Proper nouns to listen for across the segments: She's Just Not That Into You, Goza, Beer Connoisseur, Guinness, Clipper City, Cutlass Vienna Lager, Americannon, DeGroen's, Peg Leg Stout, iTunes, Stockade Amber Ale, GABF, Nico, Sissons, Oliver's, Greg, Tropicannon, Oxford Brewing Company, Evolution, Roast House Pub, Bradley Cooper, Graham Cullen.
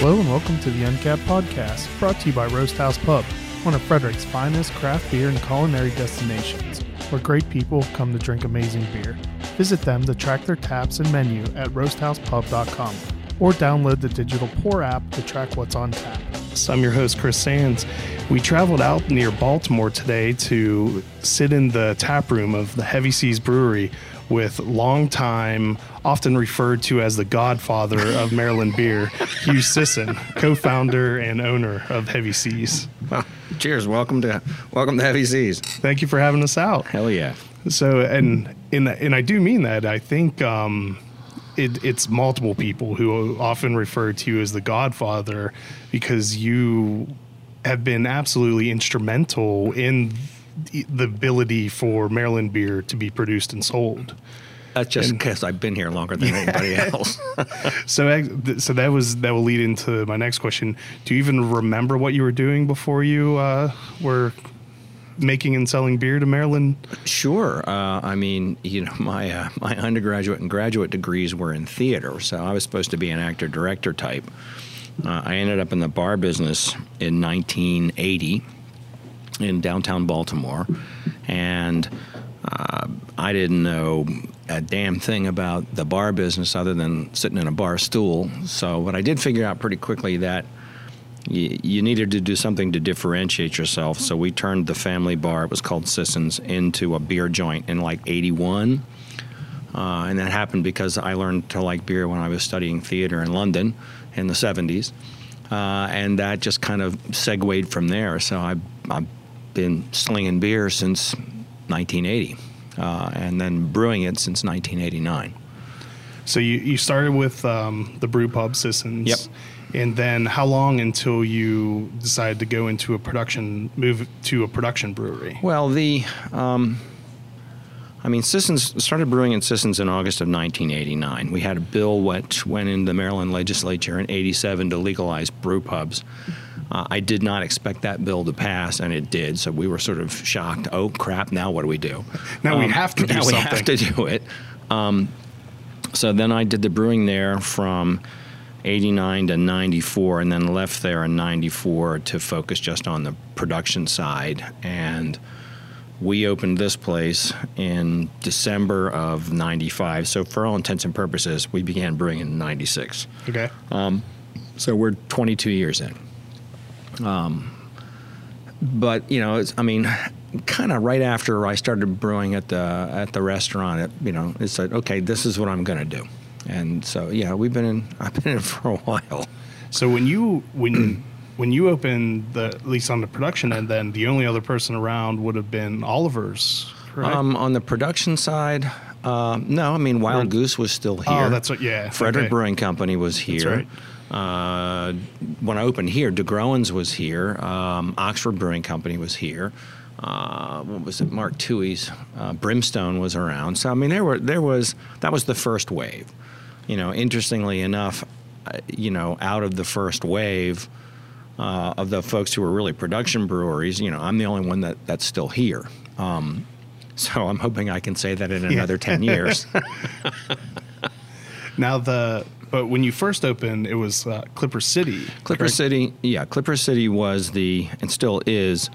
Hello and welcome to the Uncapped Podcast, brought to you by Roast House Pub, one of Frederick's finest craft beer and culinary destinations, where great people come to drink amazing beer. Visit them to track their taps and menu at roasthousepub.com, or download the digital pour app to track what's on tap. I'm your host, Chris Sands. We traveled out near Baltimore today to sit in the tap room of the Heavy Seas Brewery with longtime, often referred to as the godfather of Maryland beer, Hugh Sisson, co-founder and owner of Heavy Seas. Cheers. Welcome to Heavy Seas. Thank you for having us out. Hell yeah. So, and I do mean that. I think it's multiple people who often refer to you as the godfather because you have been absolutely instrumental in the ability for Maryland beer to be produced and sold. That's just because I've been here longer than anybody else. So that will lead into my next question. Do you even remember what you were doing before you were making and selling beer to Maryland? Sure. I mean, you know, my undergraduate and graduate degrees were in theater, so I was supposed to be an actor-director type. I ended up in the bar business in 1980. In downtown Baltimore, and I didn't know a damn thing about the bar business other than sitting in a bar stool. So, but I did figure out pretty quickly that you needed to do something to differentiate yourself. So we turned the family bar, it was called Sissons, into a beer joint in like 81. And that happened because I learned to like beer when I was studying theater in London in the 70s. And that just kind of segued from there. So I've been slinging beer since 1980 and then brewing it since 1989. So you started with the brew pub Sissons. Yep. And then how long until you decided to go into move to a production brewery? Well, Sissons started brewing in Sissons in August of 1989. We had a bill which went into the Maryland legislature in 87 to legalize brew pubs. I did not expect that bill to pass, and it did. So we were sort of shocked. Oh, crap, now what do we do? Now we have to do something. Now we have to do it. So then I did the brewing there from 89 to 94 and then left there in 94 to focus just on the production side. And we opened this place in December of 95. So for all intents and purposes, we began brewing in 96. Okay. So we're 22 years in. But you know, kind of right after I started brewing at the restaurant, it's like, okay, this is what I'm going to do. And so, yeah, I've been in for a while. So when you opened at least on the production end, then the only other person around would have been Oliver's, correct? On the production side, no, Wild Goose was still here. Oh, that's what, yeah. Frederick Brewing Company was here. That's right. When I opened here, DeGroen's was here. Oxford Brewing Company was here. What was it? Mark Tui's Brimstone was around. So that was the first wave. Interestingly enough, out of the first wave of the folks who were really production breweries, I'm the only one that's still here. So I'm hoping I can say that in another 10 years. But when you first opened, it was Clipper City. Clipper City was and still is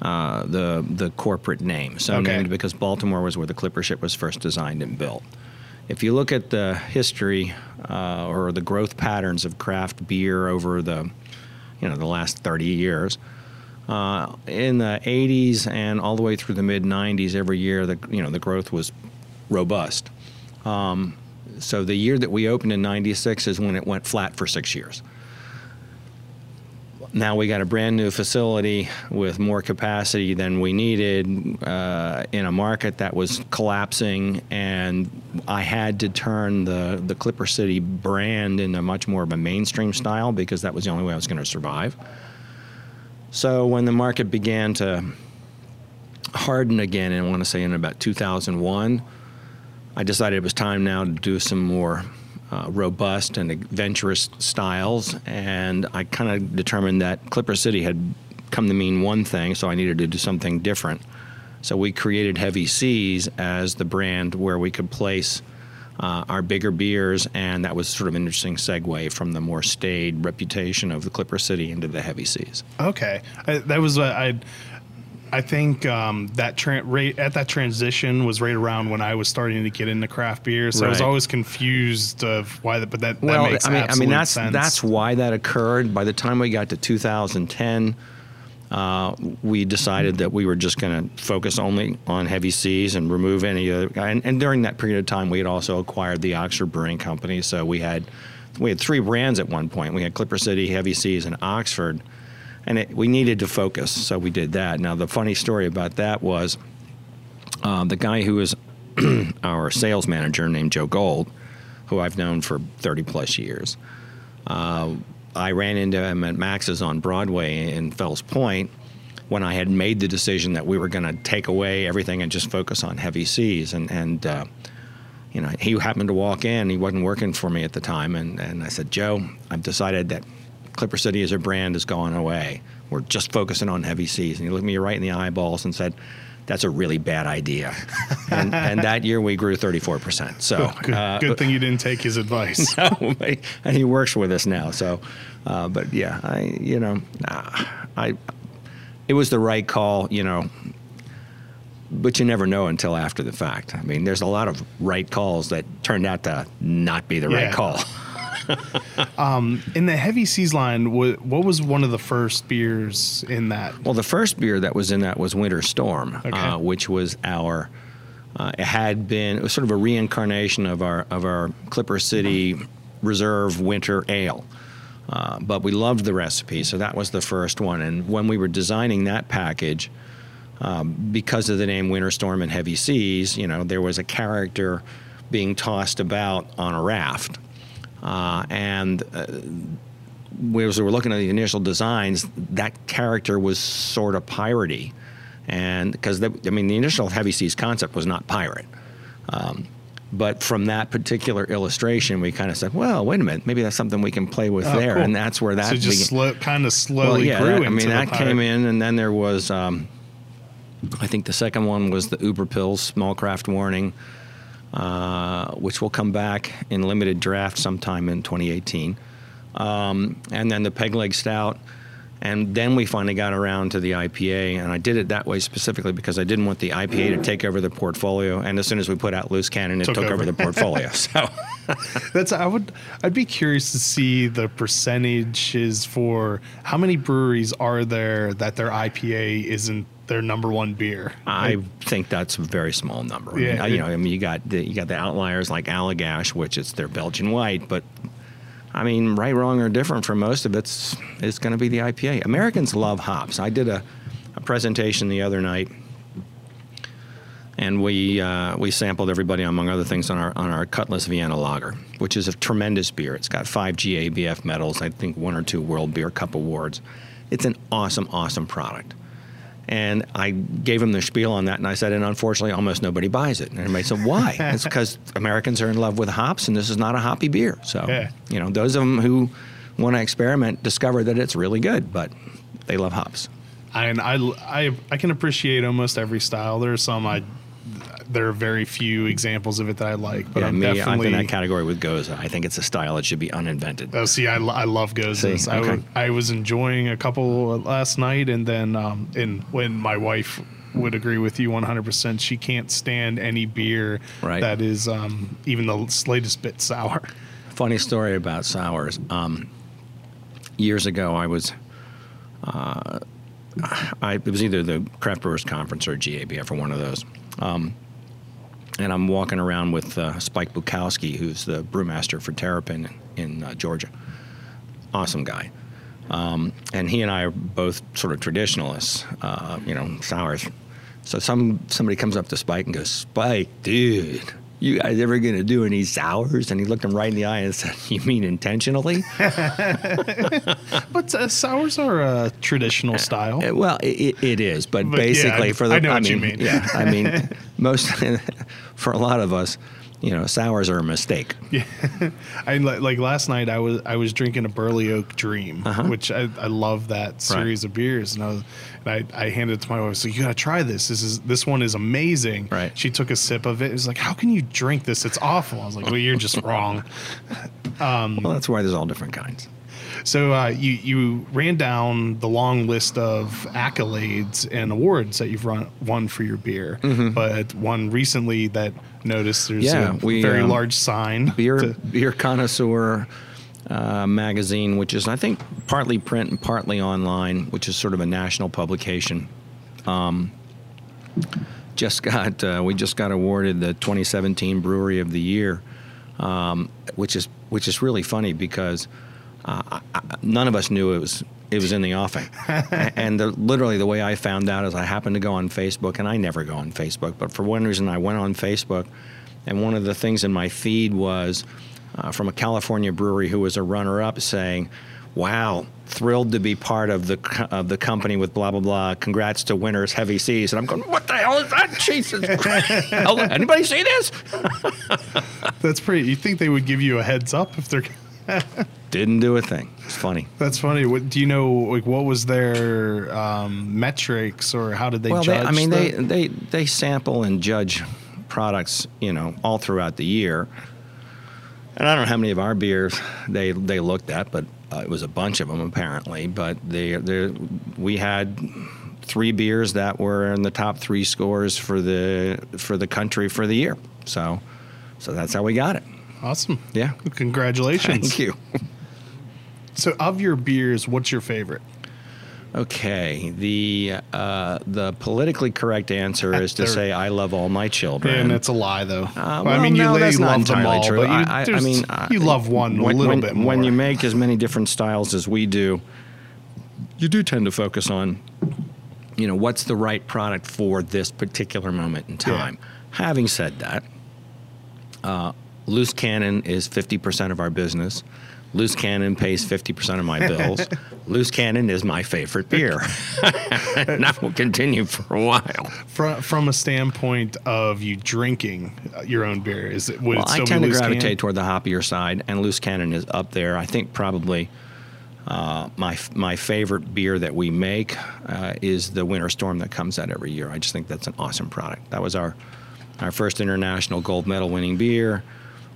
the corporate name. So named because Baltimore was where the Clipper ship was first designed and built. If you look at the history or the growth patterns of craft beer over the last 30 years, in the 80s and all the way through the mid 90s, every year the growth was robust. So the year that we opened in 96 is when it went flat for 6 years. Now we got a brand new facility with more capacity than we needed in a market that was collapsing, and I had to turn the Clipper City brand into much more of a mainstream style because that was the only way I was going to survive. So when the market began to harden again, and I want to say in about 2001, I decided it was time now to do some more robust and adventurous styles, and I kind of determined that Clipper City had come to mean one thing, so I needed to do something different. So we created Heavy Seas as the brand where we could place our bigger beers, and that was sort of an interesting segue from the more staid reputation of the Clipper City into the Heavy Seas. Okay. I think that transition was right around when I was starting to get into craft beer, so right. I was always confused of why that. But that, well, that makes absolute sense. That's why that occurred. By the time we got to 2010, we decided that we were just going to focus only on Heavy Seas and remove any other. And during that period of time, we had also acquired the Oxford Brewing Company, so we had three brands at one point. We had Clipper City, Heavy Seas, and Oxford. And we needed to focus, so we did that. Now, the funny story about that was the guy who was our sales manager named Joe Gold, who I've known for 30-plus years, I ran into him at Max's on Broadway in Fells Point when I had made the decision that we were going to take away everything and just focus on Heavy Seas. And he happened to walk in. He wasn't working for me at the time. And I said, Joe, I've decided that Clipper City as a brand has gone away. We're just focusing on Heavy Seas. And he looked me right in the eyeballs and said, that's a really bad idea. and that year we grew 34%. So good thing you didn't take his advice. No, and he works with us now. So, but yeah, it was the right call, but you never know until after the fact. I mean, there's a lot of right calls that turned out to not be the right call. In the Heavy Seas line, what was one of the first beers in that? Well, the first beer that was in that was Winter Storm, okay. Which was our. It was sort of a reincarnation of our Clipper City Reserve Winter Ale, but we loved the recipe, so that was the first one. And when we were designing that package, because of the name Winter Storm and Heavy Seas, there was a character being tossed about on a raft. As we were looking at the initial designs, that character was sort of piratey, and because the initial Heavy Seas concept was not pirate, but from that particular illustration, we kind of said, "Well, wait a minute, maybe that's something we can play with there," cool. And that's where that slowly grew. That came in, and then there was, I think the second one was the Uber Pils Small Craft Warning. Which will come back in limited draft sometime in 2018. And then the Peg Leg Stout. And then we finally got around to the IPA. And I did it that way specifically because I didn't want the IPA to take over the portfolio. And as soon as we put out Loose Cannon, it took over the portfolio. So I'd be curious to see the percentages for how many breweries are there that their IPA isn't their number one beer. I think that's a very small number. Yeah, you got the outliers like Allagash, which is their Belgian white, but I mean, right, wrong, or different for most of it's going to be the IPA. Americans love hops. I did a presentation the other night, and we sampled everybody, among other things, on our Cutlass Vienna Lager, which is a tremendous beer. It's got 5 GABF medals, I think 1 or 2 World Beer Cup awards. It's an awesome, awesome product. And I gave him the spiel on that, and I said, and unfortunately, almost nobody buys it. And everybody said, why? It's because Americans are in love with hops, and this is not a hoppy beer. So, those of them who want to experiment discover that it's really good, but they love hops. And I can appreciate almost every style. There are some there are very few examples of it that I like, but I'm in that category with Goza. I think it's a style that should be uninvented. Oh, see, I love Gozas. Okay. I was enjoying a couple last night, and then when my wife would agree with you 100%, she can't stand any beer that is even the slightest bit sour. Funny story about sours. Years ago, I was. It was either the Craft Brewers Conference or GABF or one of those. And I'm walking around with Spike Bukowski, who's the brewmaster for Terrapin in Georgia. Awesome guy. And he and I are both sort of traditionalists, sours. So somebody comes up to Spike and goes, Spike, dude, you guys ever going to do any sours? And he looked him right in the eye and said, you mean intentionally? But sours are a traditional style. Well, it is. But basically, for the... I know what you mean. Yeah, I mean, most... for a lot of us, you know, sours are a mistake. Yeah. Like last night I was drinking a Burley Oak Dream, which I love that series of beers. And I handed it to my wife. So you got to try this. This one is amazing. Right. She took a sip of it. It was like, how can you drink this? It's awful. I was like, well, you're just wrong. Well, that's why there's all different kinds. So you ran down the long list of accolades and awards that you've won for your beer, but one recently that noticed there's a very large sign. Beer Connoisseur magazine, which is, I think, partly print and partly online, which is sort of a national publication. We just got awarded the 2017 Brewery of the Year, which is really funny because. None of us knew it was in the offing, and literally the way I found out is I happened to go on Facebook, and I never go on Facebook, but for one reason I went on Facebook, and one of the things in my feed was from a California brewery who was a runner-up saying, "Wow, thrilled to be part of the company with blah blah blah. Congrats to winners Heavy Seas." And I'm going, "What the hell is that? Jesus Christ! Anybody see this?" That's pretty. You think they would give you a heads up if they're? Didn't do a thing. It's funny. That's funny. What, do you know, like, what was their metrics, or how did they judge? They sample and judge products, you know, all throughout the year. And I don't know how many of our beers they looked at, but it was a bunch of them apparently. But we had three beers that were in the top three scores for the country for the year. So that's how we got it. Awesome. Yeah. Congratulations. Thank you. So, of your beers, what's your favorite? Okay. The politically correct answer is to say I love all my children. And that's a lie, though. That's not entirely true. You love one a little bit more. When you make as many different styles as we do, you do tend to focus on, you know, what's the right product for this particular moment in time. Yeah. Having said that, Loose Cannon is 50% of our business. Loose Cannon pays 50% of my bills. Loose Cannon is my favorite beer. And that will continue for a while. From a standpoint of you drinking your own beer, I tend to gravitate toward the hoppier side, and Loose Cannon is up there. I think probably my favorite beer that we make is the Winter Storm that comes out every year. I just think that's an awesome product. That was our first international gold medal winning beer.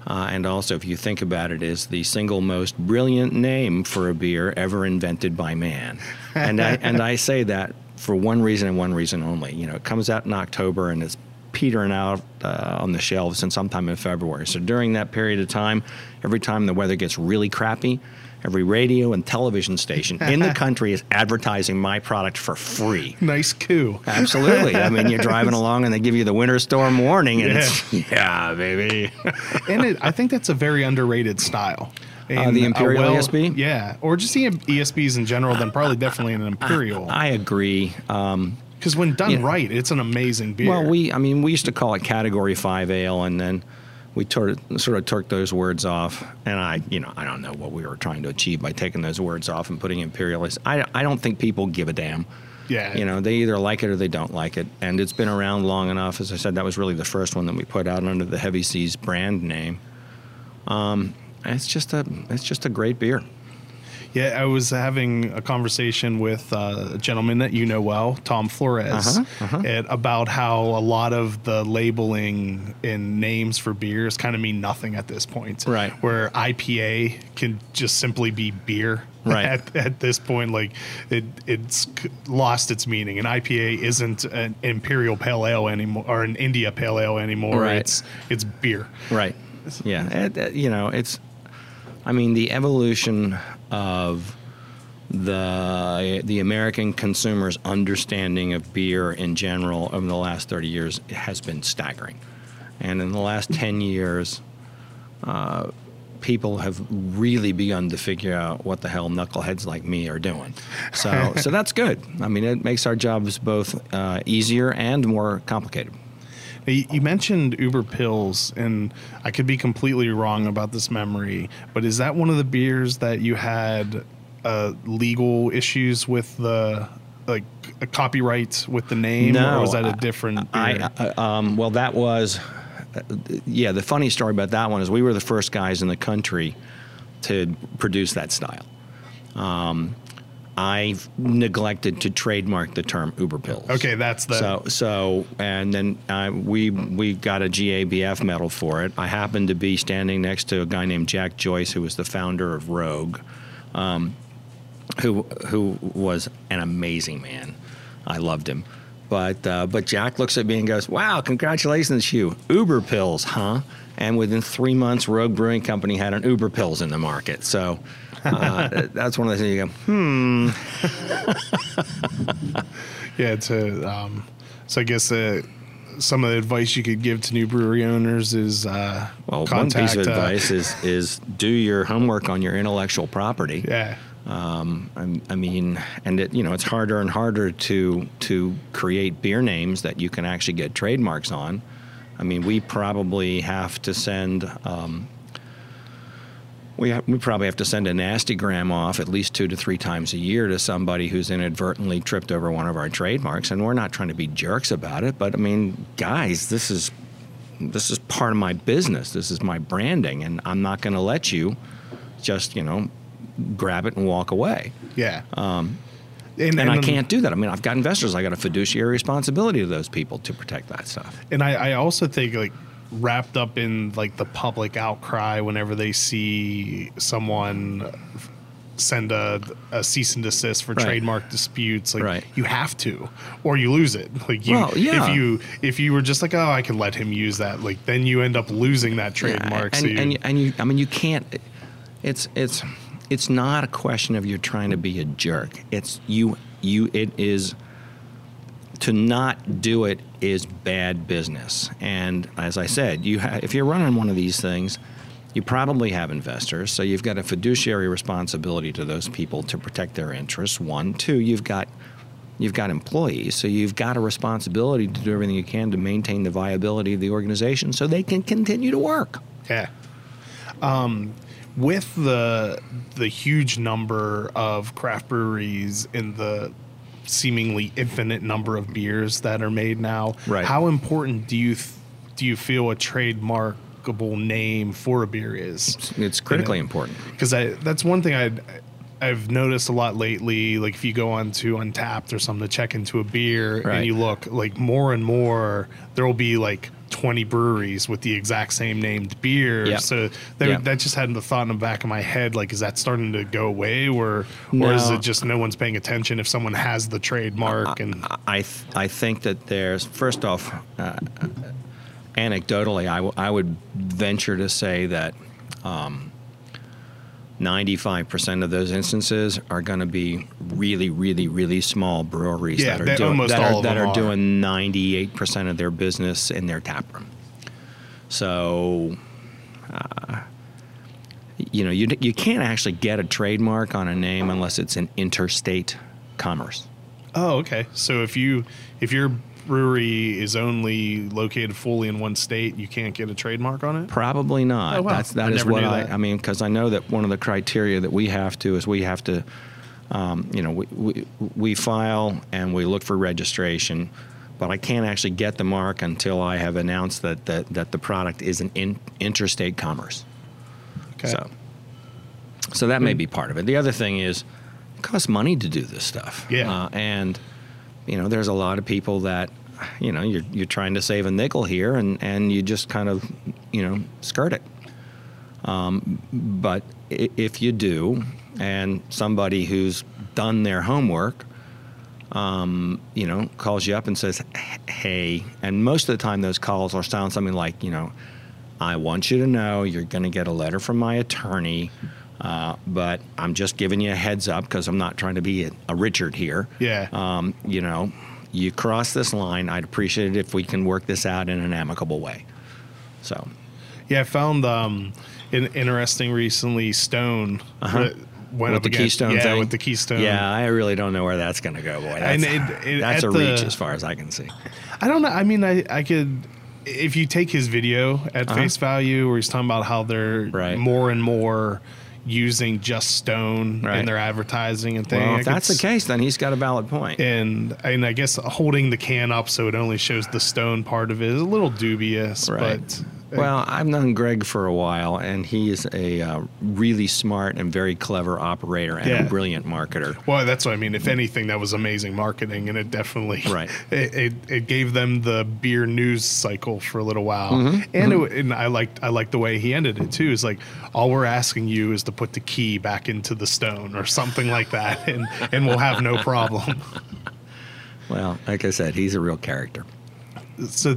And also, if you think about it, is the single most brilliant name for a beer ever invented by man. And I say that for one reason and one reason only. You know, it comes out in October and it's petering out on the shelves and sometime in February. So during that period of time, every time the weather gets really crappy, every radio and television station in the country is advertising my product for free. Nice coup. Absolutely. I mean, you're driving along and they give you the Winter Storm warning, and it's baby. And I think that's a very underrated style. The Imperial ESB? Yeah, or just the ESBs in general, then probably definitely an Imperial. I agree. Because when done right, it's an amazing beer. Well, we used to call it Category 5 Ale, and then we sort of took those words off, and I don't know what we were trying to achieve by taking those words off and putting imperialist. I don't think people give a damn. Yeah. You know, they either like it or they don't like it, and it's been around long enough. As I said, that was really the first one that we put out under the Heavy Seas brand name. It's just a great beer. Yeah, I was having a conversation with a gentleman that you know well, Tom Flores, about how a lot of the labeling and names for beers kind of mean nothing at this point. Right. Where IPA can just simply be beer. Right. At this point, like it's lost its meaning. An IPA isn't an Imperial Pale Ale anymore, or an India Pale Ale anymore. Right. It's beer. Right. Yeah. The evolution of the American consumer's understanding of beer in general over the last 30 years has been staggering. And in the last 10 years, people have really begun to figure out what the hell knuckleheads like me are doing. So that's good. I mean, it makes our jobs both easier and more complicated. You mentioned Uber Pils, and I could be completely wrong about this memory, but is that one of the beers that you had legal issues with copyrights with the name, or was that a different beer? That was yeah, the funny story about that one is we were the first guys in the country to produce that style. I neglected to trademark the term Uber Pils. Okay, that's the... So and then we got a GABF medal for it. I happened to be standing next to a guy named Jack Joyce, who was the founder of Rogue, who was an amazing man. I loved him. But Jack looks at me and goes, "Wow, congratulations, Hugh. Uber Pils, huh?" And within 3 months, Rogue Brewing Company had an Uber Pils in the market. So... that's one of those things you go, Yeah, it's a, so I guess some of the advice you could give to new brewery owners is contact, one piece of advice is do your homework on your intellectual property. Yeah. I mean, and it, you know, it's harder and harder to create beer names that you can actually get trademarks on. I mean, we probably have to send... We probably have to send a nastygram off at least 2 to 3 times a year to somebody who's inadvertently tripped over one of our trademarks, and we're not trying to be jerks about it, but I mean, guys, this is part of my business. This is my branding, and I'm not going to let you just, you know, grab it and walk away. Yeah. And I can't do that. I mean, I've got investors. I got a fiduciary responsibility to those people to protect that stuff. And I also think, like, wrapped up in like the public outcry whenever they see someone send a cease and desist for trademark disputes, like you have to, or you lose it. Like you, if you were just like, oh, I can let him use that, like then you end up losing that trademark. And you, I mean, you can't. It's not a question of you're trying to be a jerk. It's you. It is. To not do it is bad business. And as I said, if you're running one of these things, you probably have investors. So you've got a fiduciary responsibility to those people to protect their interests, one. Two, you've got employees. So you've got a responsibility to do everything you can to maintain the viability of the organization so they can continue to work. Yeah. With the huge number of craft breweries in the seemingly infinite number of beers that are made now. Right. How important do you feel a trademarkable name for a beer is? It's critically important, because that's one thing I've noticed a lot lately. Like if you go on to Untapped or something to check into a beer, and you look, like more and more there will be like 20 breweries with the exact same named beer. Yep. So that just had the thought in the back of my head, like, is that starting to go away, or is it just no one's paying attention if someone has the trademark? I think that there's, first off, anecdotally, I would venture to say that 95% of those instances are going to be really, really, really small breweries that are doing 98% of their business in their taproom. So, you know, you can't actually get a trademark on a name unless it's in interstate commerce. Oh, okay. So if your brewery is only located fully in one state, you can't get a trademark on it? Probably not. Oh, wow. I mean, because I know that one of the criteria that we have to is we have to, you know, we file and we look for registration, but I can't actually get the mark until I have announced that the product is an interstate commerce. Okay. So that may be part of it. The other thing is it costs money to do this stuff. Yeah. And you know, there's a lot of people that, you know, you're trying to save a nickel here, and you just kind of, you know, skirt it. But if you do, and somebody who's done their homework, you know, calls you up and says, hey, and most of the time those calls are sound something like, you know, I want you to know you're going to get a letter from my attorney. But I'm just giving you a heads up because I'm not trying to be a Richard here. Yeah. You know, you cross this line, I'd appreciate it if we can work this out in an amicable way. So. Yeah, I found interesting recently Stone. Uh-huh. Went with up the Keystone thing? Yeah, with the Keystone. Yeah, I really don't know where that's going to go, boy. That's a reach as far as I can see. I don't know. I mean, I could... If you take his video at face value where he's talking about how they're more and more... using just Stone in their advertising and things. Well, if that's the case, then he's got a valid point. And I guess holding the can up so it only shows the Stone part of it is a little dubious. Right. But, well, I've known Greg for a while, and he is a really smart and very clever operator and a brilliant marketer. Well, that's what I mean. If anything, that was amazing marketing, and it definitely it gave them the beer news cycle for a little while. Mm-hmm. And I liked the way he ended it too. It's like, all we're asking you is to put the key back into the Stone or something like that, and we'll have no problem. Well, like I said, he's a real character. So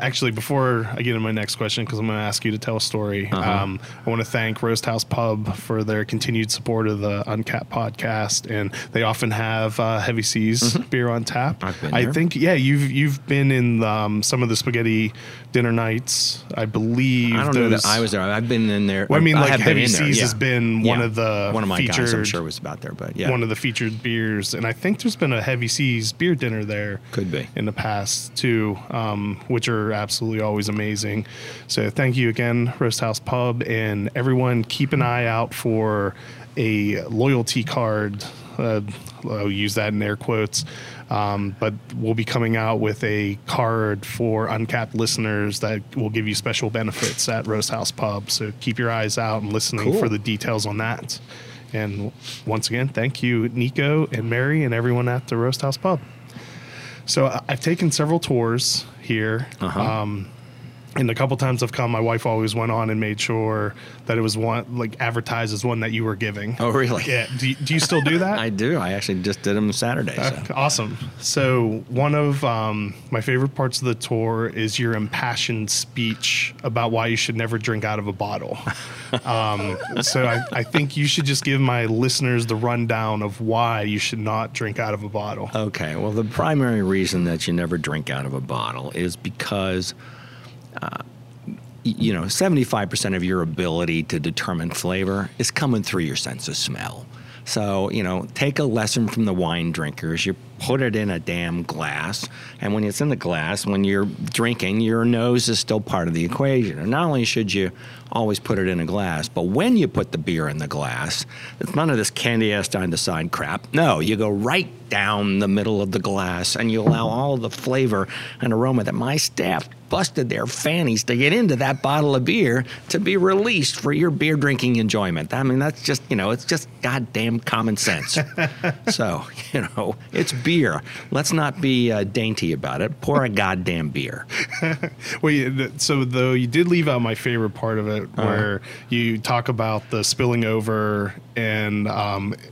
actually, before I get into my next question, because I'm going to ask you to tell a story, I want to thank Roast House Pub for their continued support of the Uncapped Podcast, and they often have Heavy Seas beer on tap. I've been there. Think, you've been in some of the spaghetti dinner nights, I believe. I don't know that I was there. I've been in there. Well, I mean, Heavy Seas has been one of my featured guys, I'm sure, was about there, but one of the featured beers, and I think there's been a Heavy Seas beer dinner there. Could be in the past too. Which are absolutely always amazing. So thank you again, Roast House Pub, and everyone keep an eye out for a loyalty card. I'll use that in air quotes. But we'll be coming out with a card for Uncapped listeners that will give you special benefits at Roast House Pub. So keep your eyes out and listening for the details on that. And once again, thank you, Nico and Mary and everyone at the Roast House Pub. So I've taken several tours here, and a couple times I've come, my wife always went on and made sure that it was one, like, advertised as one that you were giving. Oh, really? Yeah. Do you still do that? I do. I actually just did them Saturday. So. Awesome. So one of my favorite parts of the tour is your impassioned speech about why you should never drink out of a bottle. So I think you should just give my listeners the rundown of why you should not drink out of a bottle. Okay. Well, the primary reason that you never drink out of a bottle is because... 75% of your ability to determine flavor is coming through your sense of smell. So, take a lesson from the wine drinkers. You put it in a damn glass, and when it's in the glass, when you're drinking, your nose is still part of the equation. And not only should you always put it in a glass, but when you put the beer in the glass, it's none of this candy-ass down the side crap. No, you go right down the middle of the glass, and you allow all the flavor and aroma that my staff busted their fannies to get into that bottle of beer to be released for your beer drinking enjoyment. I mean, that's just, it's just goddamn common sense. So, it's beer. Let's not be dainty about it. Pour a goddamn beer. Well, so though you did leave out my favorite part of it, where you talk about the spilling over and... And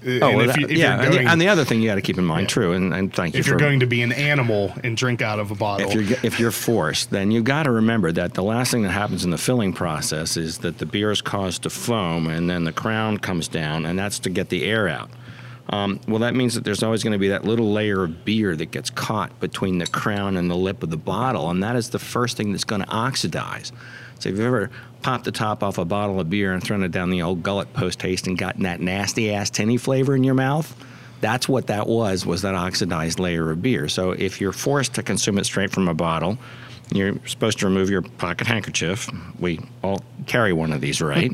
the other thing you got to keep in mind, true, and thank you. If you're going to be an animal and drink out of a bottle. If you're forced, then you've got to remember that the last thing that happens in the filling process is that the beer is caused to foam, and then the crown comes down, and that's to get the air out. Well, that means that there's always going to be that little layer of beer that gets caught between the crown and the lip of the bottle, and that is the first thing that's going to oxidize. So if you've ever popped the top off a bottle of beer and thrown it down the old gullet post-haste and gotten that nasty-ass tinny flavor in your mouth, that's what that was that oxidized layer of beer. So if you're forced to consume it straight from a bottle, you're supposed to remove your pocket handkerchief. We all carry one of these, right?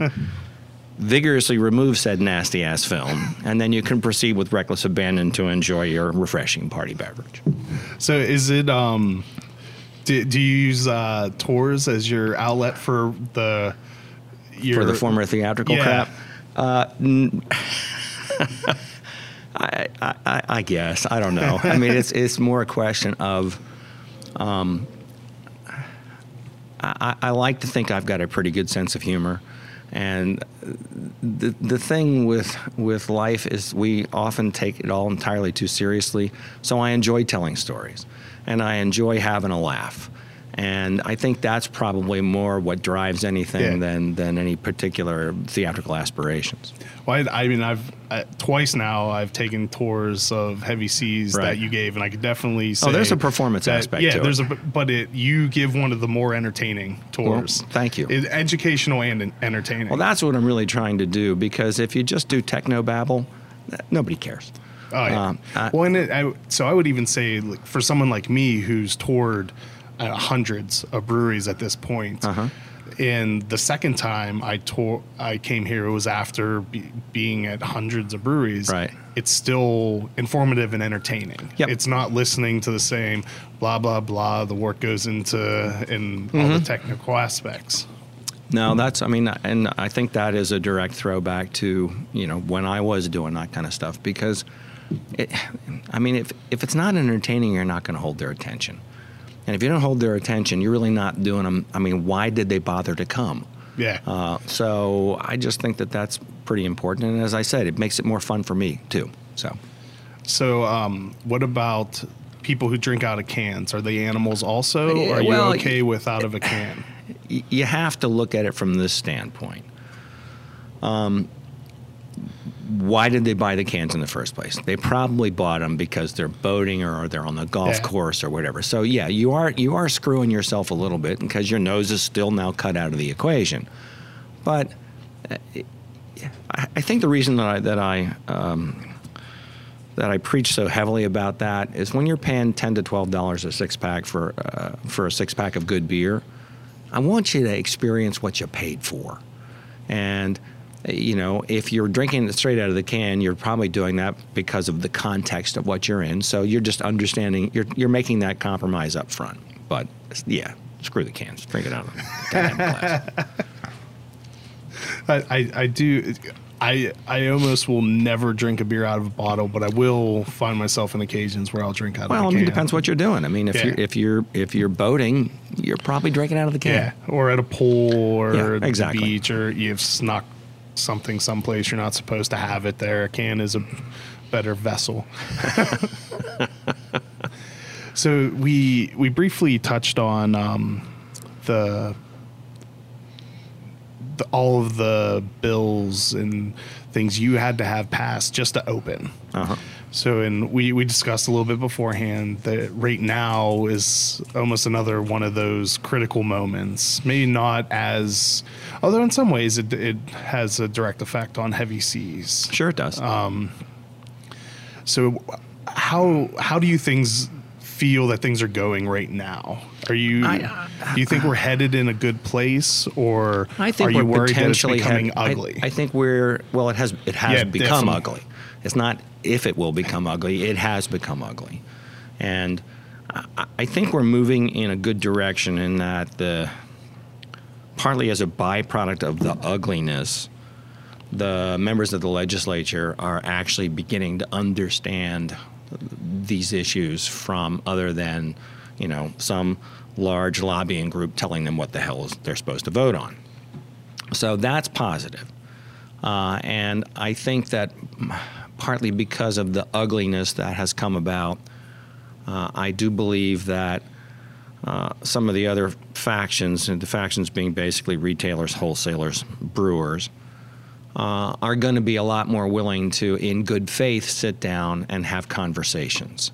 Vigorously remove said nasty-ass film, and then you can proceed with reckless abandon to enjoy your refreshing party beverage. So is it... Do you use tours as your outlet for the former theatrical crap? I guess. I don't know. I mean, it's more a question of I like to think I've got a pretty good sense of humor. And the thing with life is we often take it all entirely too seriously. So I enjoy telling stories, and I enjoy having a laugh. And I think that's probably more what drives anything than any particular theatrical aspirations. Well, I've twice now I've taken tours of Heavy Seas that you gave, and I could definitely say there's a performance aspect to it. Yeah, you give one of the more entertaining tours. Well, thank you. It's educational and entertaining. Well, that's what I'm really trying to do, because if you just do technobabble, nobody cares. Oh, yeah. I would even say, like, for someone like me who's toured at hundreds of breweries at this point, And the second time I came here, it was after being at hundreds of breweries. Right. It's still informative and entertaining. Yep. It's not listening to the same blah, blah, blah. The work goes into all the technical aspects. No, that's, I mean, and I think that is a direct throwback to, you know, when I was doing that kind of stuff, because, if it's not entertaining, you're not going to hold their attention. And if you don't hold their attention, you're really not doing them. I mean, why did they bother to come? Yeah. So I just think that that's pretty important. And as I said, it makes it more fun for me, too. So what about people who drink out of cans? Are they animals also? Or are you okay with out of a can? You have to look at it from this standpoint. Why did they buy the cans in the first place? They probably bought them because they're boating or they're on the golf course or whatever. So, yeah, you are screwing yourself a little bit because your nose is still now cut out of the equation. But I think the reason that I preach so heavily about that is when you're paying $10 to $12 a six-pack for a six-pack of good beer, I want you to experience what you paid for. And, you know, if you're drinking it straight out of the can, you're probably doing that because of the context of what you're in. So you're just understanding, you're making that compromise up front. But, yeah, screw the cans. Drink it out of the goddamn glass. I almost will never drink a beer out of a bottle, but I will find myself in occasions where I'll drink out of a can. Well, it depends what you're doing. I mean, if you're boating, you're probably drinking out of the can. Yeah, or at a pool or the beach, or you've snuck something someplace you're not supposed to have it there. A can is a better vessel. So we briefly touched on all of the bills and things you had to have passed just to open. Uh-huh. So, and we discussed a little bit beforehand that right now is almost another one of those critical moments. Maybe not as, although in some ways it has a direct effect on Heavy Seas. Sure it does. So how do you feel that things are going right now? Are you? Do you think we're headed in a good place, or are you worried that it's becoming ugly? I think we're. Well, it has become ugly. It's not if it will become ugly. It has become ugly, and I think we're moving in a good direction. In that partly as a byproduct of the ugliness, the members of the legislature are actually beginning to understand these issues from other than, you know, some large lobbying group telling them what the hell they're supposed to vote on. So that's positive. And I think that partly because of the ugliness that has come about, I do believe that some of the other factions, and the factions being basically retailers, wholesalers, brewers, are going to be a lot more willing to, in good faith, sit down and have conversations.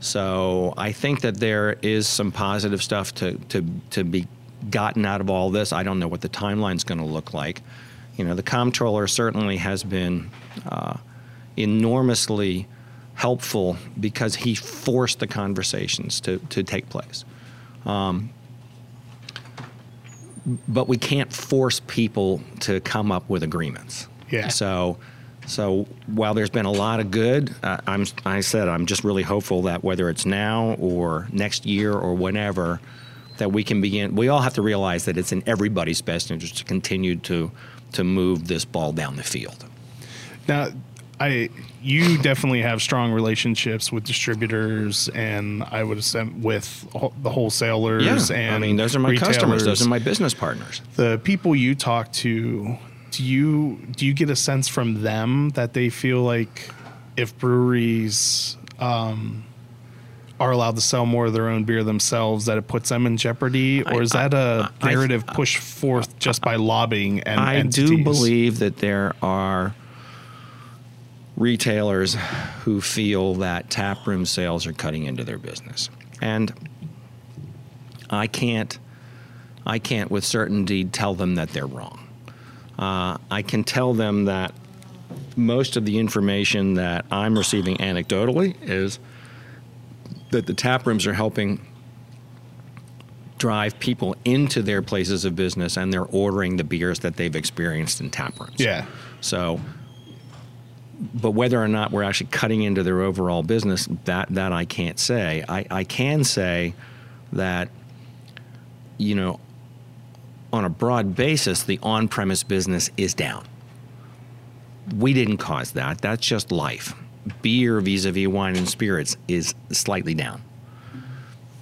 So I think that there is some positive stuff to be gotten out of all this. I don't know what the timeline's going to look like. You know, the comptroller certainly has been enormously helpful because he forced the conversations to take place. But we can't force people to come up with agreements. Yeah. So while there's been a lot of good, I'm just really hopeful that whether it's now or next year or whenever, that we can begin. We all have to realize that it's in everybody's best interest to continue to move this ball down the field. Now, you definitely have strong relationships with distributors, and I would assume with the wholesalers and those are my retailers. Customers. Those are my business partners. The people you talk to, do you get a sense from them that they feel like if breweries are allowed to sell more of their own beer themselves, that it puts them in jeopardy? Or is that a narrative pushed forth just by lobbying and entities? I do believe that there are retailers who feel that taproom sales are cutting into their business. And I can't with certainty tell them that they're wrong. I can tell them that most of the information that I'm receiving anecdotally is that the taprooms are helping drive people into their places of business, and they're ordering the beers that they've experienced in taprooms. Yeah. So, but whether or not we're actually cutting into their overall business, that I can't say. I can say that, you know, on a broad basis, the on-premise business is down. We didn't cause that. That's just life. Beer vis-a-vis wine and spirits is slightly down.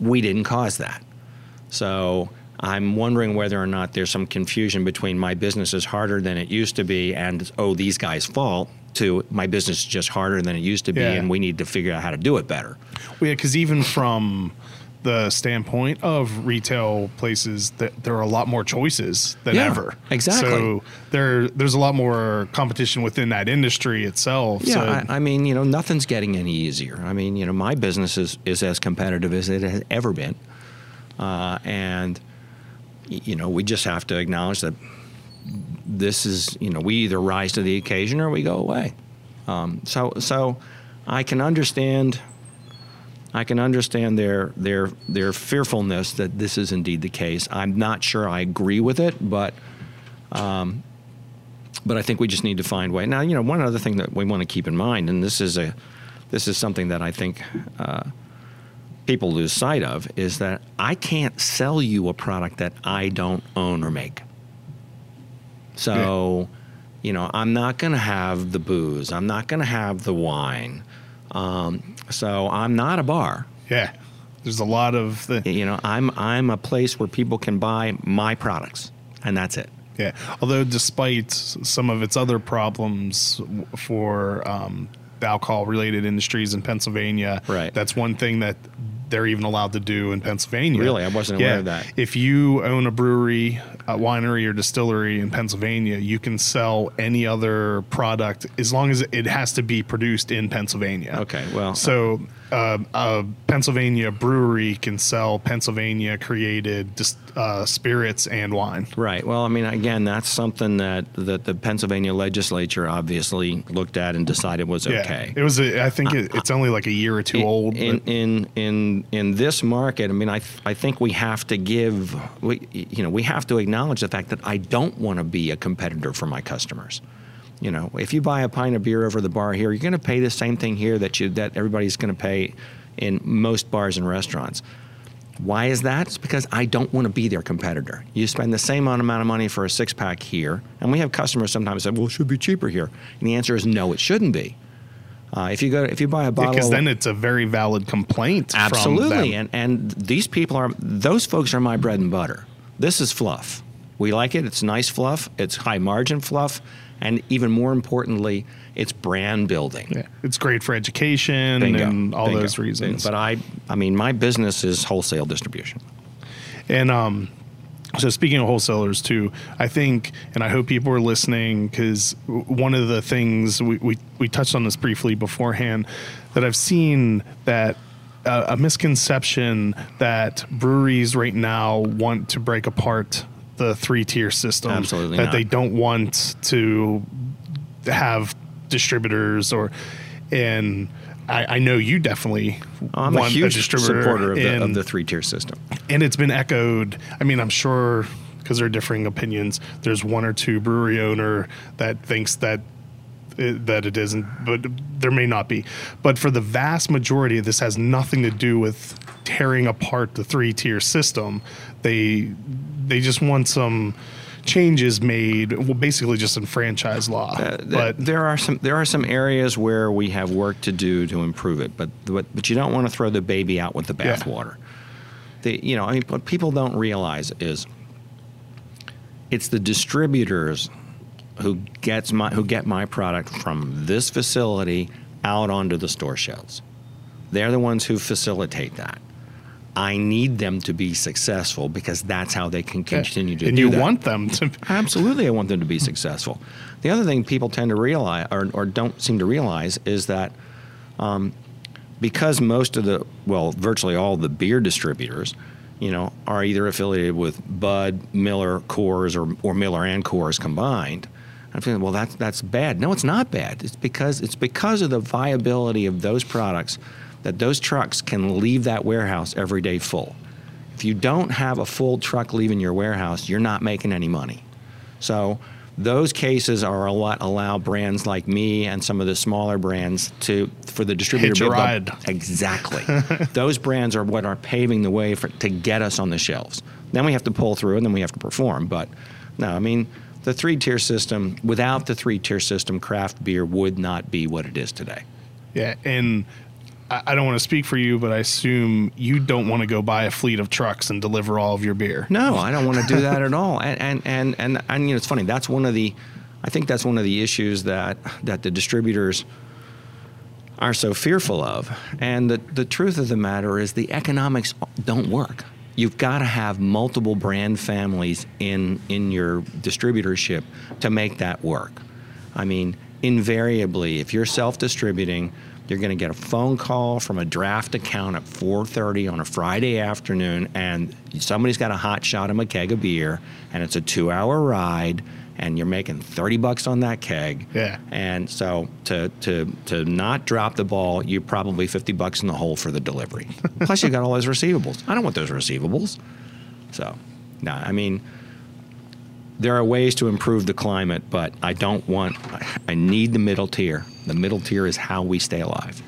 We didn't cause that. So I'm wondering whether or not there's some confusion between my business is harder than it used to be and, oh, these guys' fault, to my business is just harder than it used to be, and we need to figure out how to do it better. Well, yeah, because even from the standpoint of retail places, that there are a lot more choices than ever. Exactly. So there's a lot more competition within that industry itself. Yeah, so. I mean, you know, nothing's getting any easier. I mean, you know, my business is as competitive as it has ever been. And, you know, we just have to acknowledge that this is, you know, we either rise to the occasion or we go away. So I can understand... their fearfulness that this is indeed the case. I'm not sure I agree with it, but I think we just need to find a way. Now, you know, one other thing that we want to keep in mind, and this is something that I think people lose sight of, is that I can't sell you a product that I don't own or make. So, you know, I'm not going to have the booze. I'm not going to have the wine. So I'm not a bar. Yeah. There's a lot of the, you know, I'm a place where people can buy my products, and that's it. Yeah. Although despite some of its other problems for alcohol related industries in Pennsylvania, right. That's one thing that they're even allowed to do in Pennsylvania. Really? I wasn't aware of that. If you own a brewery, a winery, or distillery in Pennsylvania, you can sell any other product as long as it has to be produced in Pennsylvania. Okay, well. So a Pennsylvania brewery can sell Pennsylvania-created spirits and wine. Right. Well, I mean, again, that's something that the Pennsylvania legislature obviously looked at and decided was okay. It was. I think it's only like a year or two old. In this market, I mean, I think we have to we have to acknowledge the fact that I don't want to be a competitor for my customers. You know, if you buy a pint of beer over the bar here, you're going to pay the same thing here that everybody's going to pay in most bars and restaurants. Why is that? It's because I don't want to be their competitor. You spend the same amount of money for a six-pack here, and we have customers sometimes say, well, it should be cheaper here. And the answer is no, it shouldn't be. If you buy a bottle, because then it's a very valid complaint. Absolutely, from them. and these people those folks are my bread and butter. This is fluff. We like it. It's nice fluff. It's high margin fluff, and even more importantly, it's brand building. Yeah. It's great for education and all those reasons. But I mean, my business is wholesale distribution, and so speaking of wholesalers too, I think, and I hope people are listening, because one of the things we touched on this briefly beforehand, that I've seen that a misconception that breweries right now want to break apart the three-tier system. Absolutely not. That they don't want to have distributors and I know you definitely I'm a huge supporter of the three-tier system. And it's been echoed. I mean, I'm sure, because there are differing opinions, there's one or two brewery owner that thinks that it isn't, but there may not be. But for the vast majority, this has nothing to do with tearing apart the three-tier system. They just want some changes made, well, basically just in franchise law. But there are some areas where we have work to do to improve it, but you don't want to throw the baby out with the bathwater. You know, I mean, what people don't realize is it's the distributors who get my product from this facility out onto the store shelves. They're the ones who facilitate that. I need them to be successful because that's how they can continue to do that. And you want them to. Absolutely, I want them to be successful. The other thing people tend to realize or don't seem to realize is that because most of virtually all the beer distributors, you know, are either affiliated with Bud, Miller, Coors, or Miller and Coors combined, I'm thinking, well, that's bad. No, it's not bad. It's because of the viability of those products that those trucks can leave that warehouse every day full. If you don't have a full truck leaving your warehouse, you're not making any money. So those cases are what allow brands like me and some of the smaller brands for the distributor to ride. Exactly. Those brands are what are paving the way to get us on the shelves. Then we have to pull through and then we have to perform. But no, I mean, the three-tier system, without the three-tier system, craft beer would not be what it is today. Yeah, and I don't want to speak for you, but I assume you don't want to go buy a fleet of trucks and deliver all of your beer. No, I don't want to do that at all. And you know, it's funny. That's one of the, I think that's one of the issues that the distributors are so fearful of. And the truth of the matter is the economics don't work. You've got to have multiple brand families in your distributorship to make that work. I mean, invariably, if you're self-distributing, you're going to get a phone call from a draft account at 4:30 on a Friday afternoon, and somebody's got a hot shot him a keg of beer, and it's a 2-hour ride, and you're making $30 on that keg. Yeah. And so to not drop the ball, you're probably $50 in the hole for the delivery. Plus, you got all those receivables. I don't want those receivables. So, no, I mean, there are ways to improve the climate, but I need the middle tier. The middle tier is how we stay alive.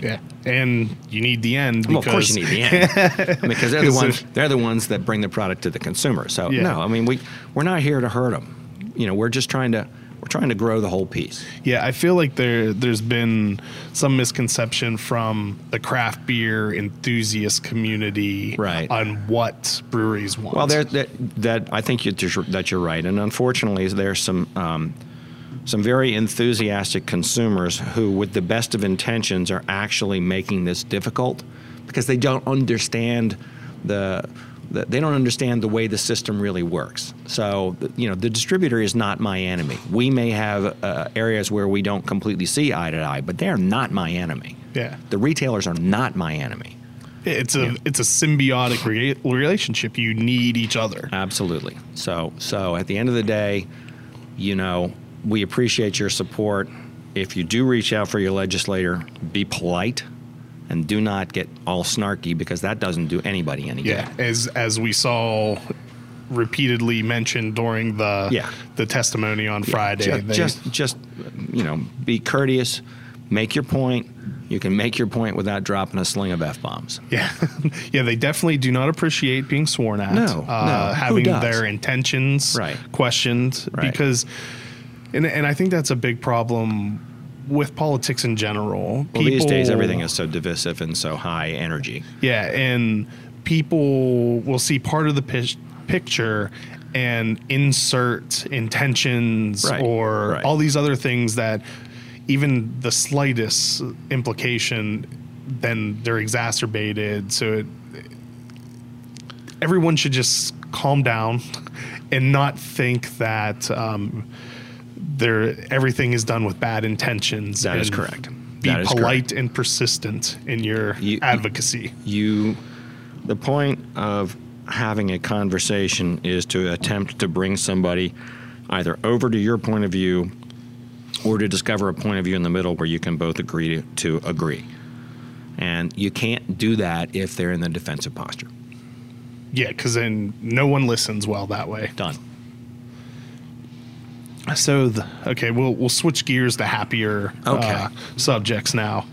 Yeah, and you need the end. Well, of course you need the end. Because they're the ones that bring the product to the consumer. So yeah. No, I mean, we're not here to hurt them. You know, we're just trying to grow the whole piece. Yeah, I feel like there's been some misconception from the craft beer enthusiast community on what breweries want. Well, I think that you're right, and unfortunately, there's some very enthusiastic consumers who, with the best of intentions, are actually making this difficult because they don't understand the way the system really works. So, you know, the distributor is not my enemy. We may have areas where we don't completely see eye to eye, but they're not my enemy. Yeah. The retailers are not my enemy. It's a symbiotic relationship. You need each other. Absolutely. So at the end of the day, you know, we appreciate your support. If you do reach out for your legislator, be polite. And do not get all snarky, because that doesn't do anybody any good. Yeah, as we saw repeatedly mentioned during the testimony on Friday. Just you know, be courteous, make your point. You can make your point without dropping a sling of F-bombs. Yeah, yeah. They definitely do not appreciate being sworn at. No. Having their intentions questioned, because, and I think that's a big problem with politics in general. Well, these days everything is so divisive and so high energy. Yeah, and people will see part of the picture and insert intentions or all these other things that even the slightest implication, then they're exacerbated. So everyone should just calm down and not think that everything is done with bad intentions. That is correct. Be polite and persistent in your advocacy. The point of having a conversation is to attempt to bring somebody either over to your point of view or to discover a point of view in the middle where you can both agree to agree. And you can't do that if they're in the defensive posture. Yeah, because then no one listens well that way. Done. So, okay, we'll switch gears to happier subjects now.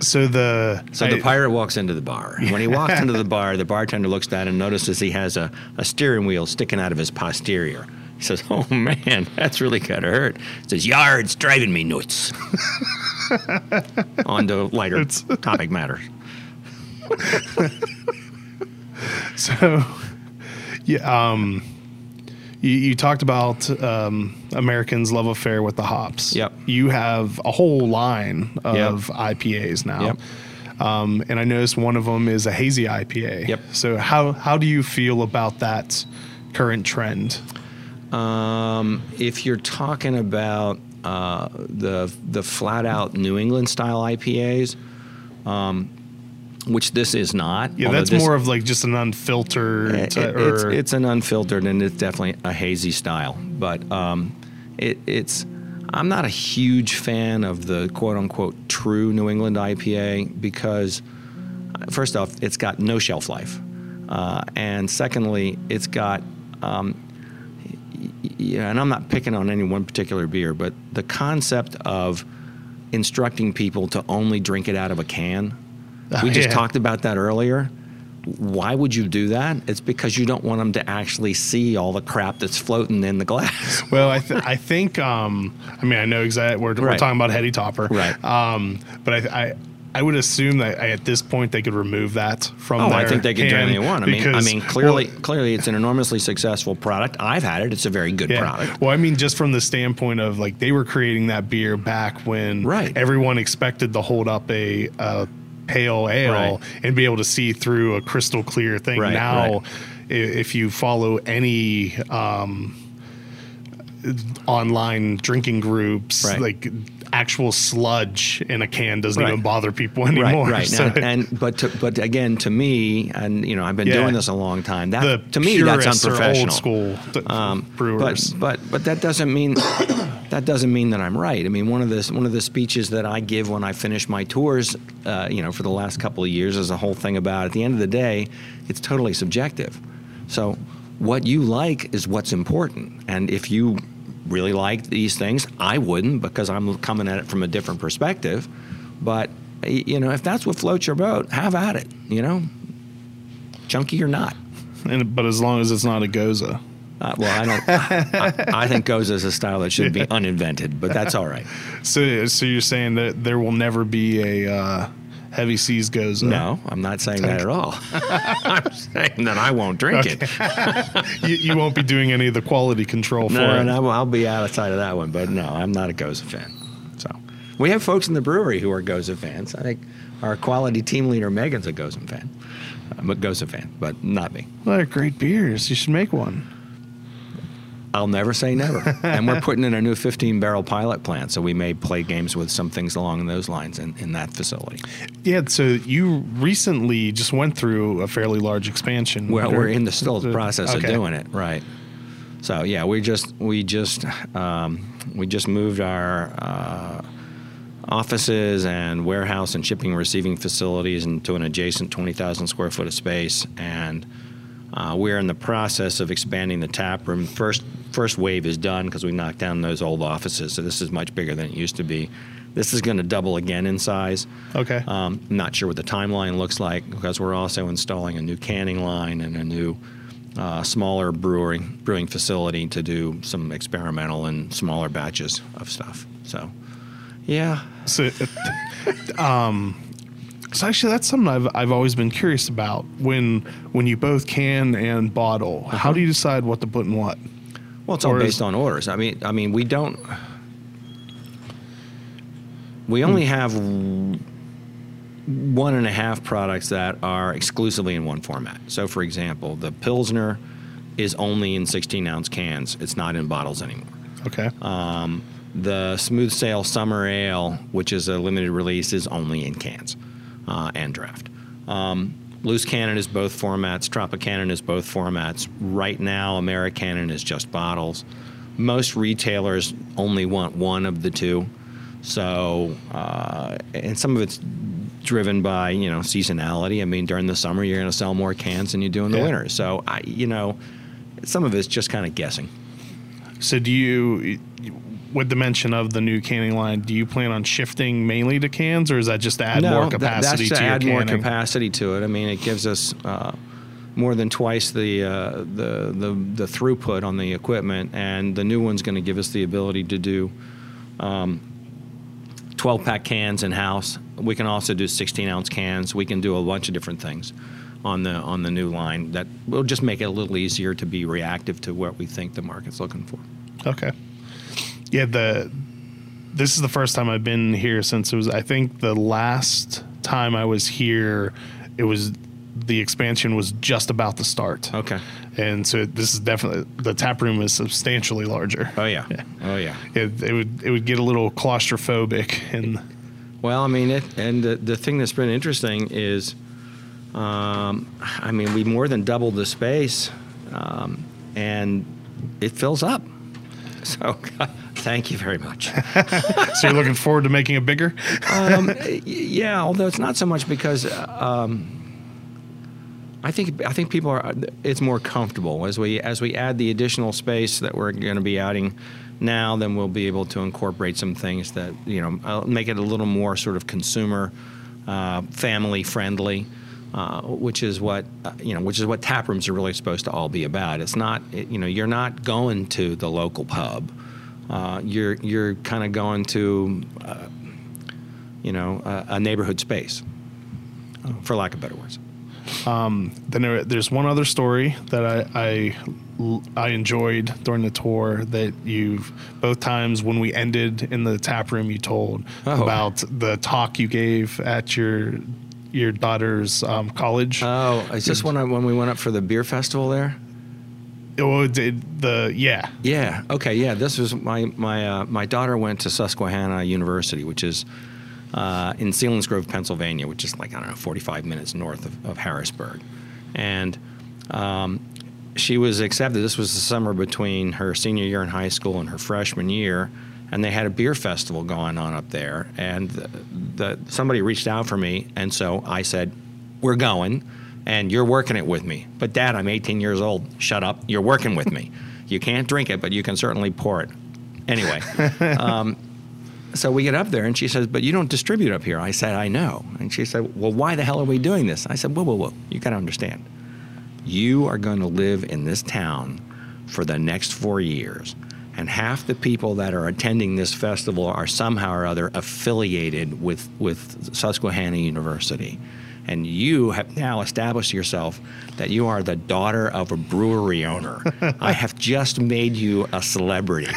So the pirate walks into the bar. When he walks into the bar, the bartender looks down and notices he has a steering wheel sticking out of his posterior. He says, "Oh, man, that's really gotta hurt." He says, "Yar, it's driving me nuts." On to lighter topic matters. So, yeah, You talked about American's love affair with the hops. Yep. You have a whole line of IPAs now. Yep. And I noticed one of them is a hazy IPA. Yep. So how do you feel about that current trend? If you're talking about the flat-out New England-style IPAs, which this is not. Yeah, that's more of like just an unfiltered. It's an unfiltered, and it's definitely a hazy style. But I'm not a huge fan of the quote unquote true New England IPA because First off, it's got no shelf life. And secondly, it's got, and I'm not picking on any one particular beer, but the concept of instructing people to only drink it out of a can. We just talked about that earlier. Why would you do that? It's because you don't want them to actually see all the crap that's floating in the glass. Well, I think, I mean, I know exactly, we're talking about Heady Topper. Right. But I would assume that at this point they could remove that from their I think they could do anything they want. I mean, clearly it's an enormously successful product. I've had it. It's a very good product. Well, I mean, just from the standpoint of, like, they were creating that beer back when everyone expected to hold up a pale ale and be able to see through a crystal clear thing. Now, if you follow any online drinking groups, like actual sludge in a can doesn't even bother people anymore. So, but again, to me, and you know, I've been doing this a long time. That to me, that's unprofessional. Old school brewers. But that doesn't mean that I'm right. I mean, one of the speeches that I give when I finish my tours, you know, for the last couple of years, is a whole thing about, at the end of the day, it's totally subjective. So what you like is what's important, and if you really like these things. I wouldn't, because I'm coming at it from a different perspective. But, you know, if that's what floats your boat, have at it, you know, chunky or not. But as long as it's not a Goza. Well, I don't. I think Goza is a style that should be uninvented, but that's all right. So you're saying that there will never be a Heavy Seas Goza? No, I'm not saying that at all. I'm saying that I won't drink it. you won't be doing any of the quality control for it. No, I'll be outside of that one. But no, I'm not a Goza fan. So we have folks in the brewery who are Goza fans. I think our quality team leader Megan's a Goza fan. I'm a Goza fan, but not me. Well, they're great beers. You should make one. I'll never say never. And we're putting in a new 15-barrel pilot plant, so we may play games with some things along those lines in that facility. Yeah, so you recently just went through a fairly large expansion. Well, we're in the still process of doing it, right. So, yeah, we just moved our offices and warehouse and shipping and receiving facilities into an adjacent 20,000 square foot of space, and we're in the process of expanding the tap room. First wave is done because we knocked down those old offices, so this is much bigger than it used to be. This is going to double again in size. Okay. I'm not sure what the timeline looks like, because we're also installing a new canning line and a new smaller brewing facility to do some experimental and smaller batches of stuff. So, yeah. So actually, that's something I've always been curious about. When you both can and bottle, how do you decide what to put in what? Well, it's all based on orders. I mean, we don't. We only have 1.5 products that are exclusively in one format. So, for example, the Pilsner is only in 16-ounce cans. It's not in bottles anymore. Okay. The Smooth Sail Summer Ale, which is a limited release, is only in cans. And draft. Loose Cannon is both formats. Tropicannon is both formats. Right now, Americannon is just bottles. Most retailers only want one of the two. So, and some of it's driven by, you know, seasonality. I mean, during the summer, you're going to sell more cans than you do in the winter. So, you know, some of it's just kind of guessing. So do you... With the mention of the new canning line, do you plan on shifting mainly to cans, or is that just to add more capacity to your canning? No, that's to add more capacity to it. I mean, it gives us more than twice the throughput on the equipment, and the new one's going to give us the ability to do 12-pack cans in-house. We can also do 16-ounce cans. We can do a bunch of different things on the new line that will just make it a little easier to be reactive to what we think the market's looking for. Okay. Yeah, this is the first time I've been here since it was, I think the last time I was here, it was, the expansion was just about to start. Okay. And so this is definitely, the tap room is substantially larger. Oh, yeah. It would get a little claustrophobic. And well, I mean, the thing that's been interesting is, I mean, we more than doubled the space, and it fills up. So Thank you very much. So you're looking forward to making it bigger? Yeah, although it's not so much because I think people are. It's more comfortable as we add the additional space that we're going to be adding now. Then we'll be able to incorporate some things that make it a little more sort of consumer, family friendly. Which is what which is what tap rooms are really supposed to all be about. It's not you're not going to the local pub. You're kind of going to a neighborhood space, for lack of better words. Then there's one other story that I enjoyed during the tour that you've both times when we ended in the tap room you told about the talk you gave at your daughter's college. Oh, is this when we went up for the beer festival there? Oh, yeah. Yeah. Okay. Yeah. This was my daughter went to Susquehanna University, which is in Sealands Grove, Pennsylvania, which is like 45 minutes north of Harrisburg, and she was accepted. This was the summer between her senior year in high school and her freshman year. And they had a beer festival going on up there, and somebody reached out for me, and so I said, "We're going, and you're working it with me." But Dad, I'm 18 years old. Shut up. You're working with me. You can't drink it, but you can certainly pour it. Anyway, so we get up there, and she says, "But you don't distribute up here." I said, "I know." And she said, "Well, why the hell are we doing this?" I said, "Whoa, you got to understand. You are going to live in this town for the next 4 years. And half the people that are attending this festival are somehow or other affiliated with Susquehanna University. And you have now established yourself that you are the daughter of a brewery owner. I have just made you a celebrity.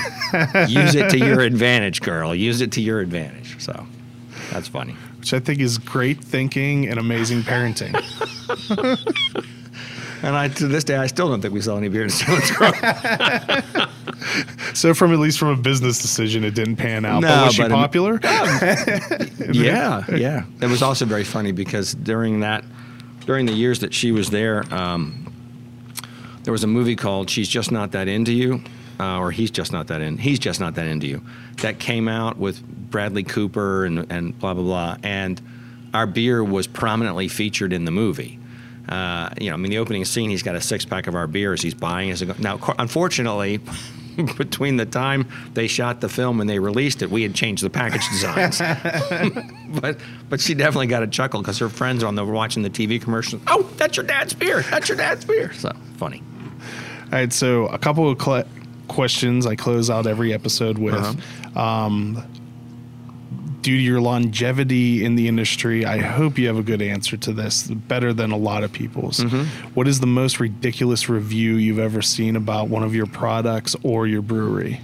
Use it to your advantage, girl. Use it to your advantage." So that's funny. Which I think is great thinking and amazing parenting. And to this day, I still don't think we sell any beer in Stone. So at least from a business decision, it didn't pan out. No, but was she popular? Yeah. It was also very funny because during the years that she was there, there was a movie called "She's Just Not That Into You," or "He's Just Not That Into You," that came out with Bradley Cooper and blah blah blah. And our beer was prominently featured in the movie. The opening scene, he's got a six-pack of our beers he's buying as a go. Now, unfortunately, between the time they shot the film and they released it, we had changed the package designs. But she definitely got a chuckle because her friends watching the TV commercials, "Oh, that's your dad's beer. That's your dad's beer." So, funny. All right, so a couple of questions I close out every episode with. Uh-huh. Due to your longevity in the industry, I hope you have a good answer to this, better than a lot of people's. Mm-hmm. What is the most ridiculous review you've ever seen about one of your products or your brewery?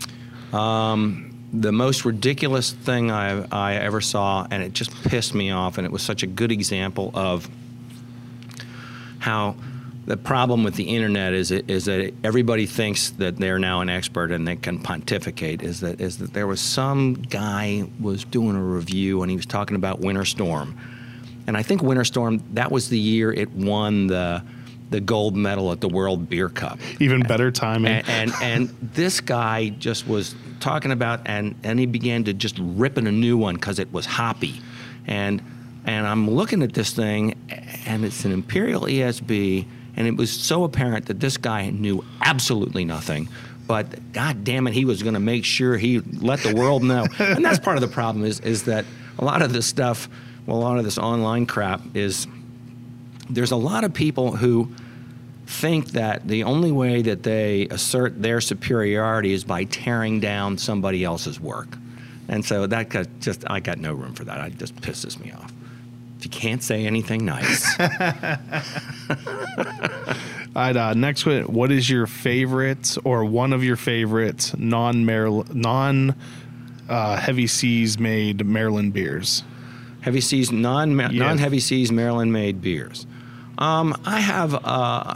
The most ridiculous thing I ever saw, and it just pissed me off, and it was such a good example of how the problem with the internet is that everybody thinks that they're now an expert and they can pontificate. Is that there was some guy was doing a review and he was talking about Winter Storm, and I think Winter Storm, that was the year it won the gold medal at the World Beer Cup. Even better timing. And this guy just was talking about and he began to just ripping a new one because it was hoppy, and I'm looking at this thing and it's an Imperial ESB. And it was so apparent that this guy knew absolutely nothing, but God damn it, he was going to make sure he let the world know. And that's part of the problem is that a lot of this stuff, well, a lot of this online crap is there's a lot of people who think that the only way that they assert their superiority is by tearing down somebody else's work. And so I got no room for that. It just pisses me off. You can't say anything nice. All right, next one. What is your favorite or one of your favorite Heavy Seas made Maryland beers? Non-Heavy Seas Maryland made beers. I have.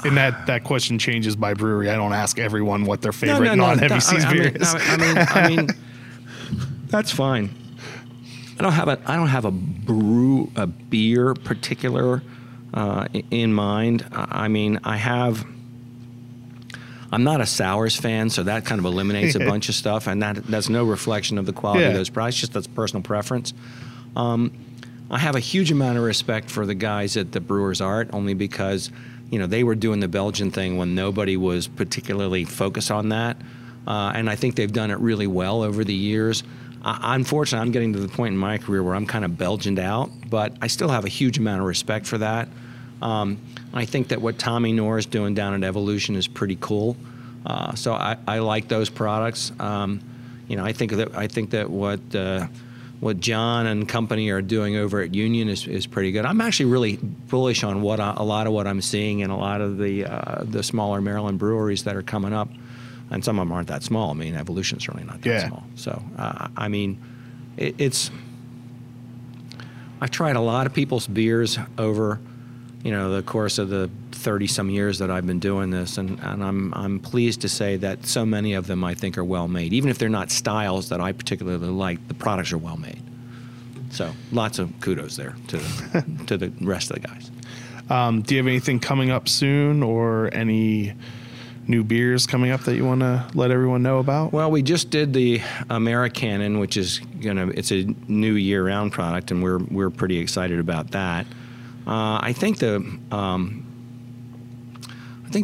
And that question changes by brewery. I don't ask everyone what their favorite non-Heavy Seas beer is. I mean, that's fine. I don't have a beer particular in mind. I mean, I have I'm not a sours fan, so that kind of eliminates a bunch of stuff, and that's no reflection of the quality of those products, just that's personal preference. I have a huge amount of respect for the guys at the Brewers Art, only because, you know, they were doing the Belgian thing when nobody was particularly focused on that, and I think they've done it really well over the years. Unfortunately, I'm getting to the point in my career where I'm kind of Belgianed out, but I still have a huge amount of respect for that. I think that what Tommy Knorr is doing down at Evolution is pretty cool. So I like those products. You know, I think that what John and company are doing over at Union is pretty good. I'm actually really bullish on a lot of what I'm seeing in a lot of the smaller Maryland breweries that are coming up. And some of them aren't that small. I mean, Evolution's certainly not that small. So, I mean, I've tried a lot of people's beers over, you know, the course of the 30-some years that I've been doing this, and I'm pleased to say that so many of them I think are well-made. Even if they're not styles that I particularly like, the products are well-made. So, lots of kudos there to the rest of the guys. Do you have anything coming up soon, or any new beers coming up that you want to let everyone know about? Well, we just did the Americannon, which is it's a new year-round product, and we're pretty excited about that. I think the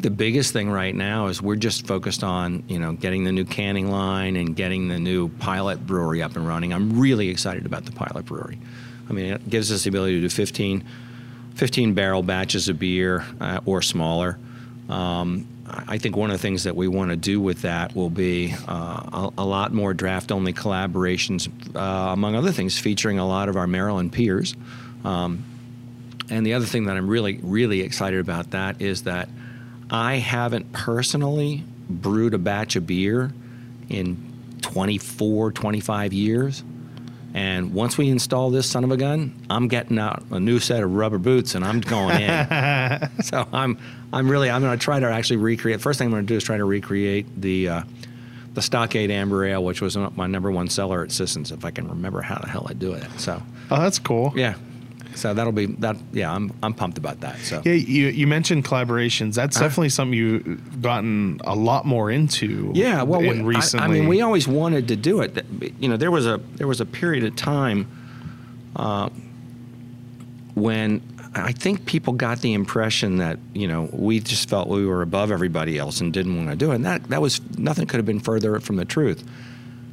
biggest thing right now is we're just focused on getting the new canning line and getting the new pilot brewery up and running. I'm really excited about the pilot brewery. I mean, it gives us the ability to do 15 barrel batches of beer or smaller. I think one of the things that we want to do with that will be a lot more draft-only collaborations, among other things, featuring a lot of our Maryland peers. And the other thing that I'm really, really excited about that is that I haven't personally brewed a batch of beer in 24, 25 years. And once we install this son of a gun, I'm getting out a new set of rubber boots and I'm going in. So I'm going to try to actually recreate. First thing I'm going to do is try to recreate the Stockade Amber Ale, which was my #1 seller at Sissons, if I can remember how the hell I do it. So. Oh, that's cool. Yeah. So that'll be that. Yeah, I'm pumped about that. So yeah, you mentioned collaborations. That's definitely something you've gotten a lot more into. Yeah, well, recently. I mean, we always wanted to do it. You know, there was a period of time when I think people got the impression that we just felt we were above everybody else and didn't want to do it. And that was nothing could have been further from the truth.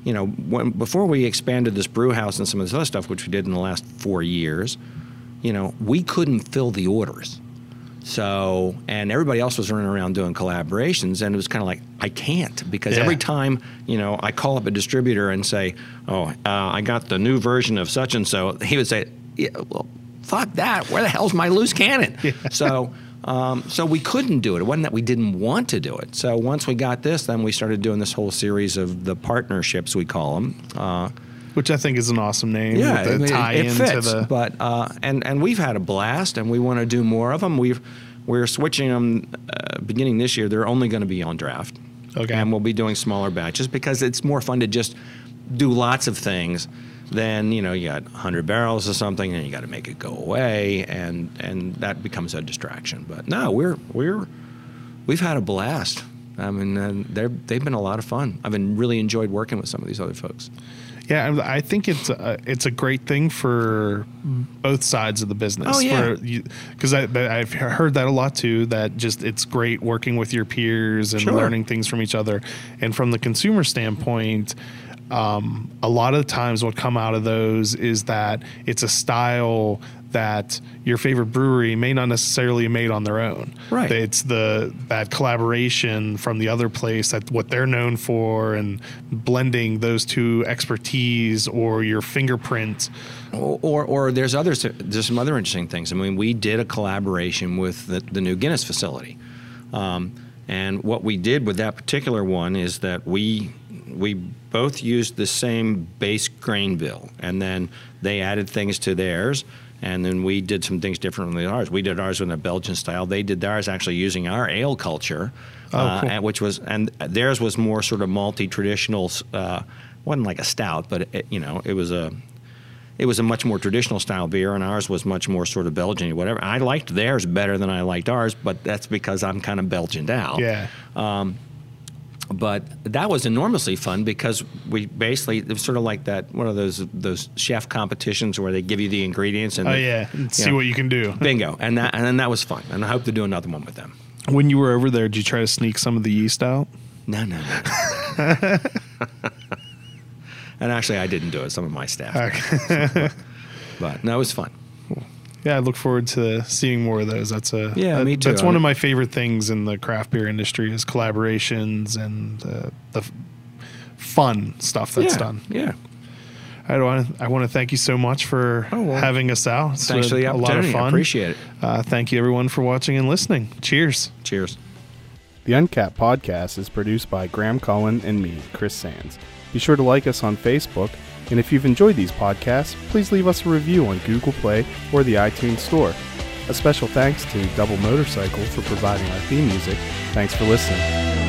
You know, before we expanded this brew house and some of this other stuff, which we did in the last 4 years. We couldn't fill the orders. So, and everybody else was running around doing collaborations, and it was kind of like, I can't, because every time, I call up a distributor and say, I got the new version of such and so, he would say, yeah, well, fuck that, where the hell's my Loose Cannon? Yeah. So we couldn't do it. It wasn't that we didn't want to do it. So once we got this, then we started doing this whole series of the partnerships, we call them, which I think is an awesome name. Yeah, with the tie-in it fits. To the... But and we've had a blast, and we want to do more of them. We're switching them beginning this year. They're only going to be on draft. Okay. And we'll be doing smaller batches because it's more fun to just do lots of things than you got 100 barrels or something, and you got to make it go away, and that becomes a distraction. But no, we've had a blast. I mean, they've been a lot of fun. I've been really enjoyed working with some of these other folks. Yeah, I think it's a great thing for both sides of the business. Oh, yeah. Because I've heard that a lot, too, that just it's great working with your peers and learning things from each other. And from the consumer standpoint, a lot of the times what come out of those is that it's a style that your favorite brewery may not necessarily have made on their own. Right. It's that collaboration from the other place, that what they're known for, and blending those two expertise or your fingerprint. Or there's some other interesting things. I mean, we did a collaboration with the new Guinness facility. And what we did with that particular one is that we both used the same base grain bill, and then they added things to theirs. And then we did some things different than ours. We did ours in a Belgian style. They did theirs actually using our ale culture, cool. and theirs was more sort of malty traditional. Wasn't like a stout, but it was a much more traditional style beer, and ours was much more sort of Belgian, whatever. I liked theirs better than I liked ours, but that's because I'm kind of Belgianed out. Yeah. But that was enormously fun because we basically, it was sort of like that, one of those chef competitions where they give you the ingredients and see what you can do. Bingo. And that was fun. And I hope to do another one with them. When you were over there, did you try to sneak some of the yeast out? No. And actually, I didn't do it. Some of my staff. Okay. But no, it was fun. Cool. Yeah, I look forward to seeing more of those. Me too. That's one of my favorite things in the craft beer industry is collaborations and the fun stuff that's done. Yeah. I want to thank you so much for having us out. Thanks for the opportunity. A lot of fun. I appreciate it. Thank you, everyone, for watching and listening. Cheers. Cheers. The Uncapped Podcast is produced by Graham Cullen and me, Chris Sands. Be sure to like us on Facebook, and if you've enjoyed these podcasts, please leave us a review on Google Play or the iTunes Store. A special thanks to Double Motorcycle for providing our theme music. Thanks for listening.